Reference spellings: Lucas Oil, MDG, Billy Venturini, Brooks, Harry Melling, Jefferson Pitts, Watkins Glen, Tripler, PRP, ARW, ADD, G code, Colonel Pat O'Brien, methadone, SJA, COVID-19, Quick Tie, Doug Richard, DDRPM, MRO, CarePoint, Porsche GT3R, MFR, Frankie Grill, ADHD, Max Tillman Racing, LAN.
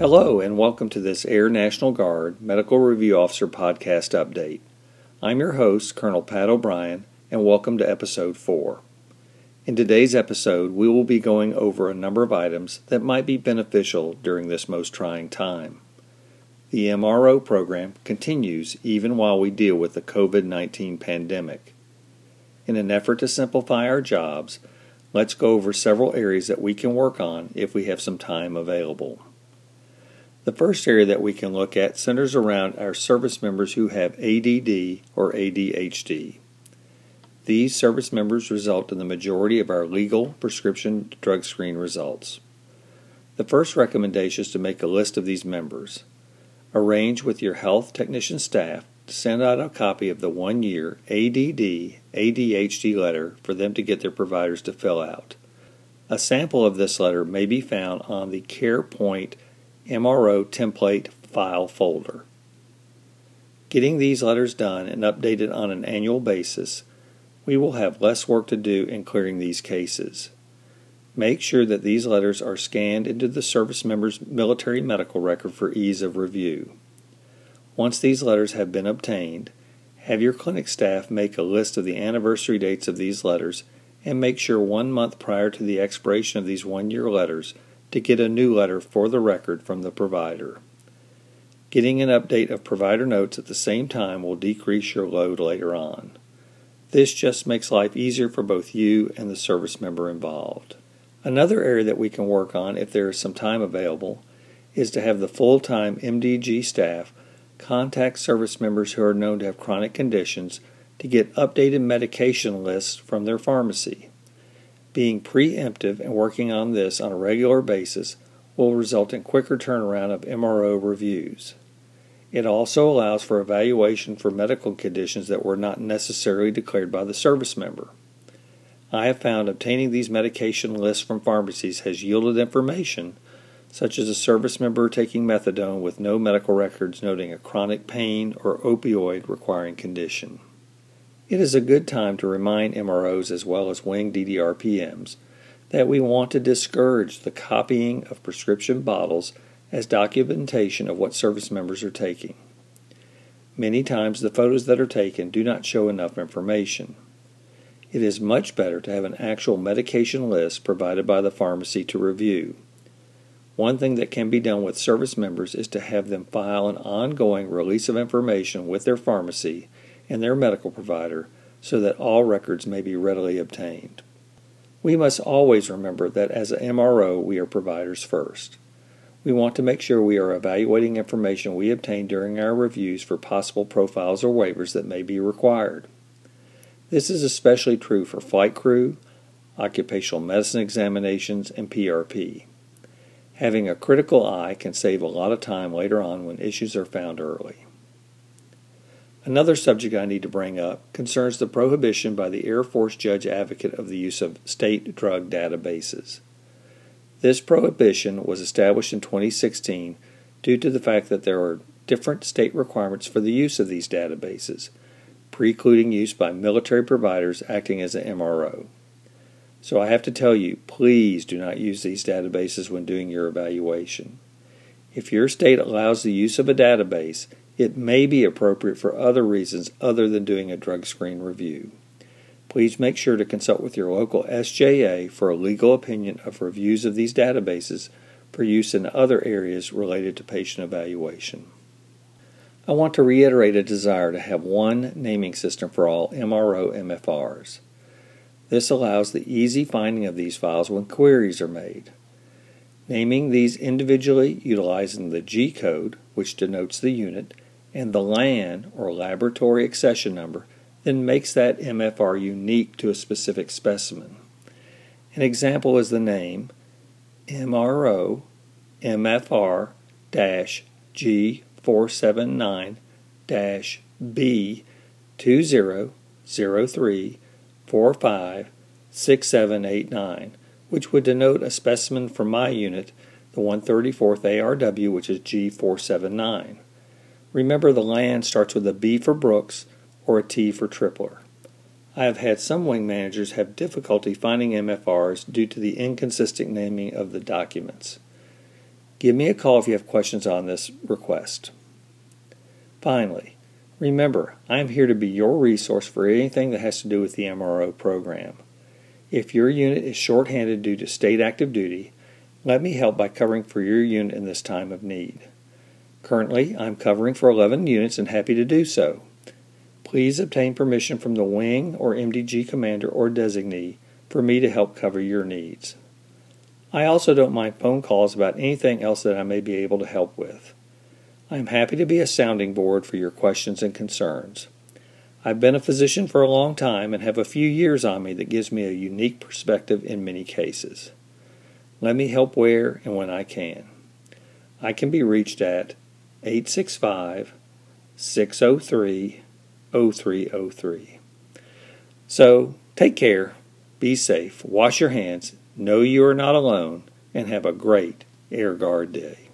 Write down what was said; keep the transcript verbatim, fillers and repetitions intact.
Hello and welcome to this Air National Guard Medical Review Officer podcast update. I'm your host, Colonel Pat O'Brien, and welcome to Episode four. In today's episode, we will be going over a number of items that might be beneficial during this most trying time. The M R O program continues even while we deal with the COVID nineteen pandemic. In an effort to simplify our jobs, let's go over several areas that we can work on if we have some time available. The first area that we can look at centers around our service members who have A D D or A D H D. These service members result in the majority of our legal prescription drug screen results. The first recommendation is to make a list of these members. Arrange with your health technician staff to send out a copy of the one-year A D D A D H D letter for them to get their providers to fill out. A sample of this letter may be found on the CarePoint M R O template file folder. Getting these letters done and updated on an annual basis, we will have less work to do in clearing these cases. Make sure that these letters are scanned into the service member's military medical record for ease of review. Once these letters have been obtained, have your clinic staff make a list of the anniversary dates of these letters and make sure one month prior to the expiration of these one-year letters to get a new letter for the record from the provider. Getting an update of provider notes at the same time will decrease your load later on. This just makes life easier for both you and the service member involved. Another area that we can work on if there is some time available is to have the full-time M D G staff contact service members who are known to have chronic conditions to get updated medication lists from their pharmacy. Being preemptive and working on this on a regular basis will result in quicker turnaround of M R O reviews. It also allows for evaluation for medical conditions that were not necessarily declared by the service member. I have found obtaining these medication lists from pharmacies has yielded information such as a service member taking methadone with no medical records noting a chronic pain or opioid requiring condition. It is a good time to remind M R Os as well as wing D D R P Ms that we want to discourage the copying of prescription bottles as documentation of what service members are taking. Many times the photos that are taken do not show enough information. It is much better to have an actual medication list provided by the pharmacy to review. One thing that can be done with service members is to have them file an ongoing release of information with their pharmacy and their medical provider so that all records may be readily obtained. We must always remember that as an M R O, we are providers first. We want to make sure we are evaluating information we obtain during our reviews for possible profiles or waivers that may be required. This is especially true for flight crew, occupational medicine examinations, and P R P. Having a critical eye can save a lot of time later on when issues are found early. Another subject I need to bring up concerns the prohibition by the Air Force Judge Advocate of the use of state drug databases. This prohibition was established in twenty sixteen due to the fact that there are different state requirements for the use of these databases, precluding use by military providers acting as an M R O. So I have to tell you, please do not use these databases when doing your evaluation. If your state allows the use of a database, it may be appropriate for other reasons other than doing a drug screen review. Please make sure to consult with your local S J A for a legal opinion of reviews of these databases for use in other areas related to patient evaluation. I want to reiterate a desire to have one naming system for all M R O M F Rs. This allows the easy finding of these files when queries are made. Naming these individually utilizing the G code, which denotes the unit, and the LAN, or laboratory accession number, then makes that M F R unique to a specific specimen. An example is the name M R O M F R G four seven nine B two zero zero three four five six seven eight nine, which would denote a specimen from my unit, the one thirty-fourth A R W, which is G four seven nine. Remember, the LAN starts with a B for Brooks or a T for Tripler. I have had some wing managers have difficulty finding M F Rs due to the inconsistent naming of the documents. Give me a call if you have questions on this request. Finally, remember, I am here to be your resource for anything that has to do with the M R O program. If your unit is shorthanded due to state active duty, let me help by covering for your unit in this time of need. Currently, I'm covering for eleven units and happy to do so. Please obtain permission from the wing or M D G commander or designee for me to help cover your needs. I also don't mind phone calls about anything else that I may be able to help with. I am happy to be a sounding board for your questions and concerns. I've been a physician for a long time and have a few years on me that gives me a unique perspective in many cases. Let me help where and when I can. I can be reached at eight six five, six oh three, oh three oh three. So, take care, be safe, wash your hands, know you are not alone, and have a great AirGuard day.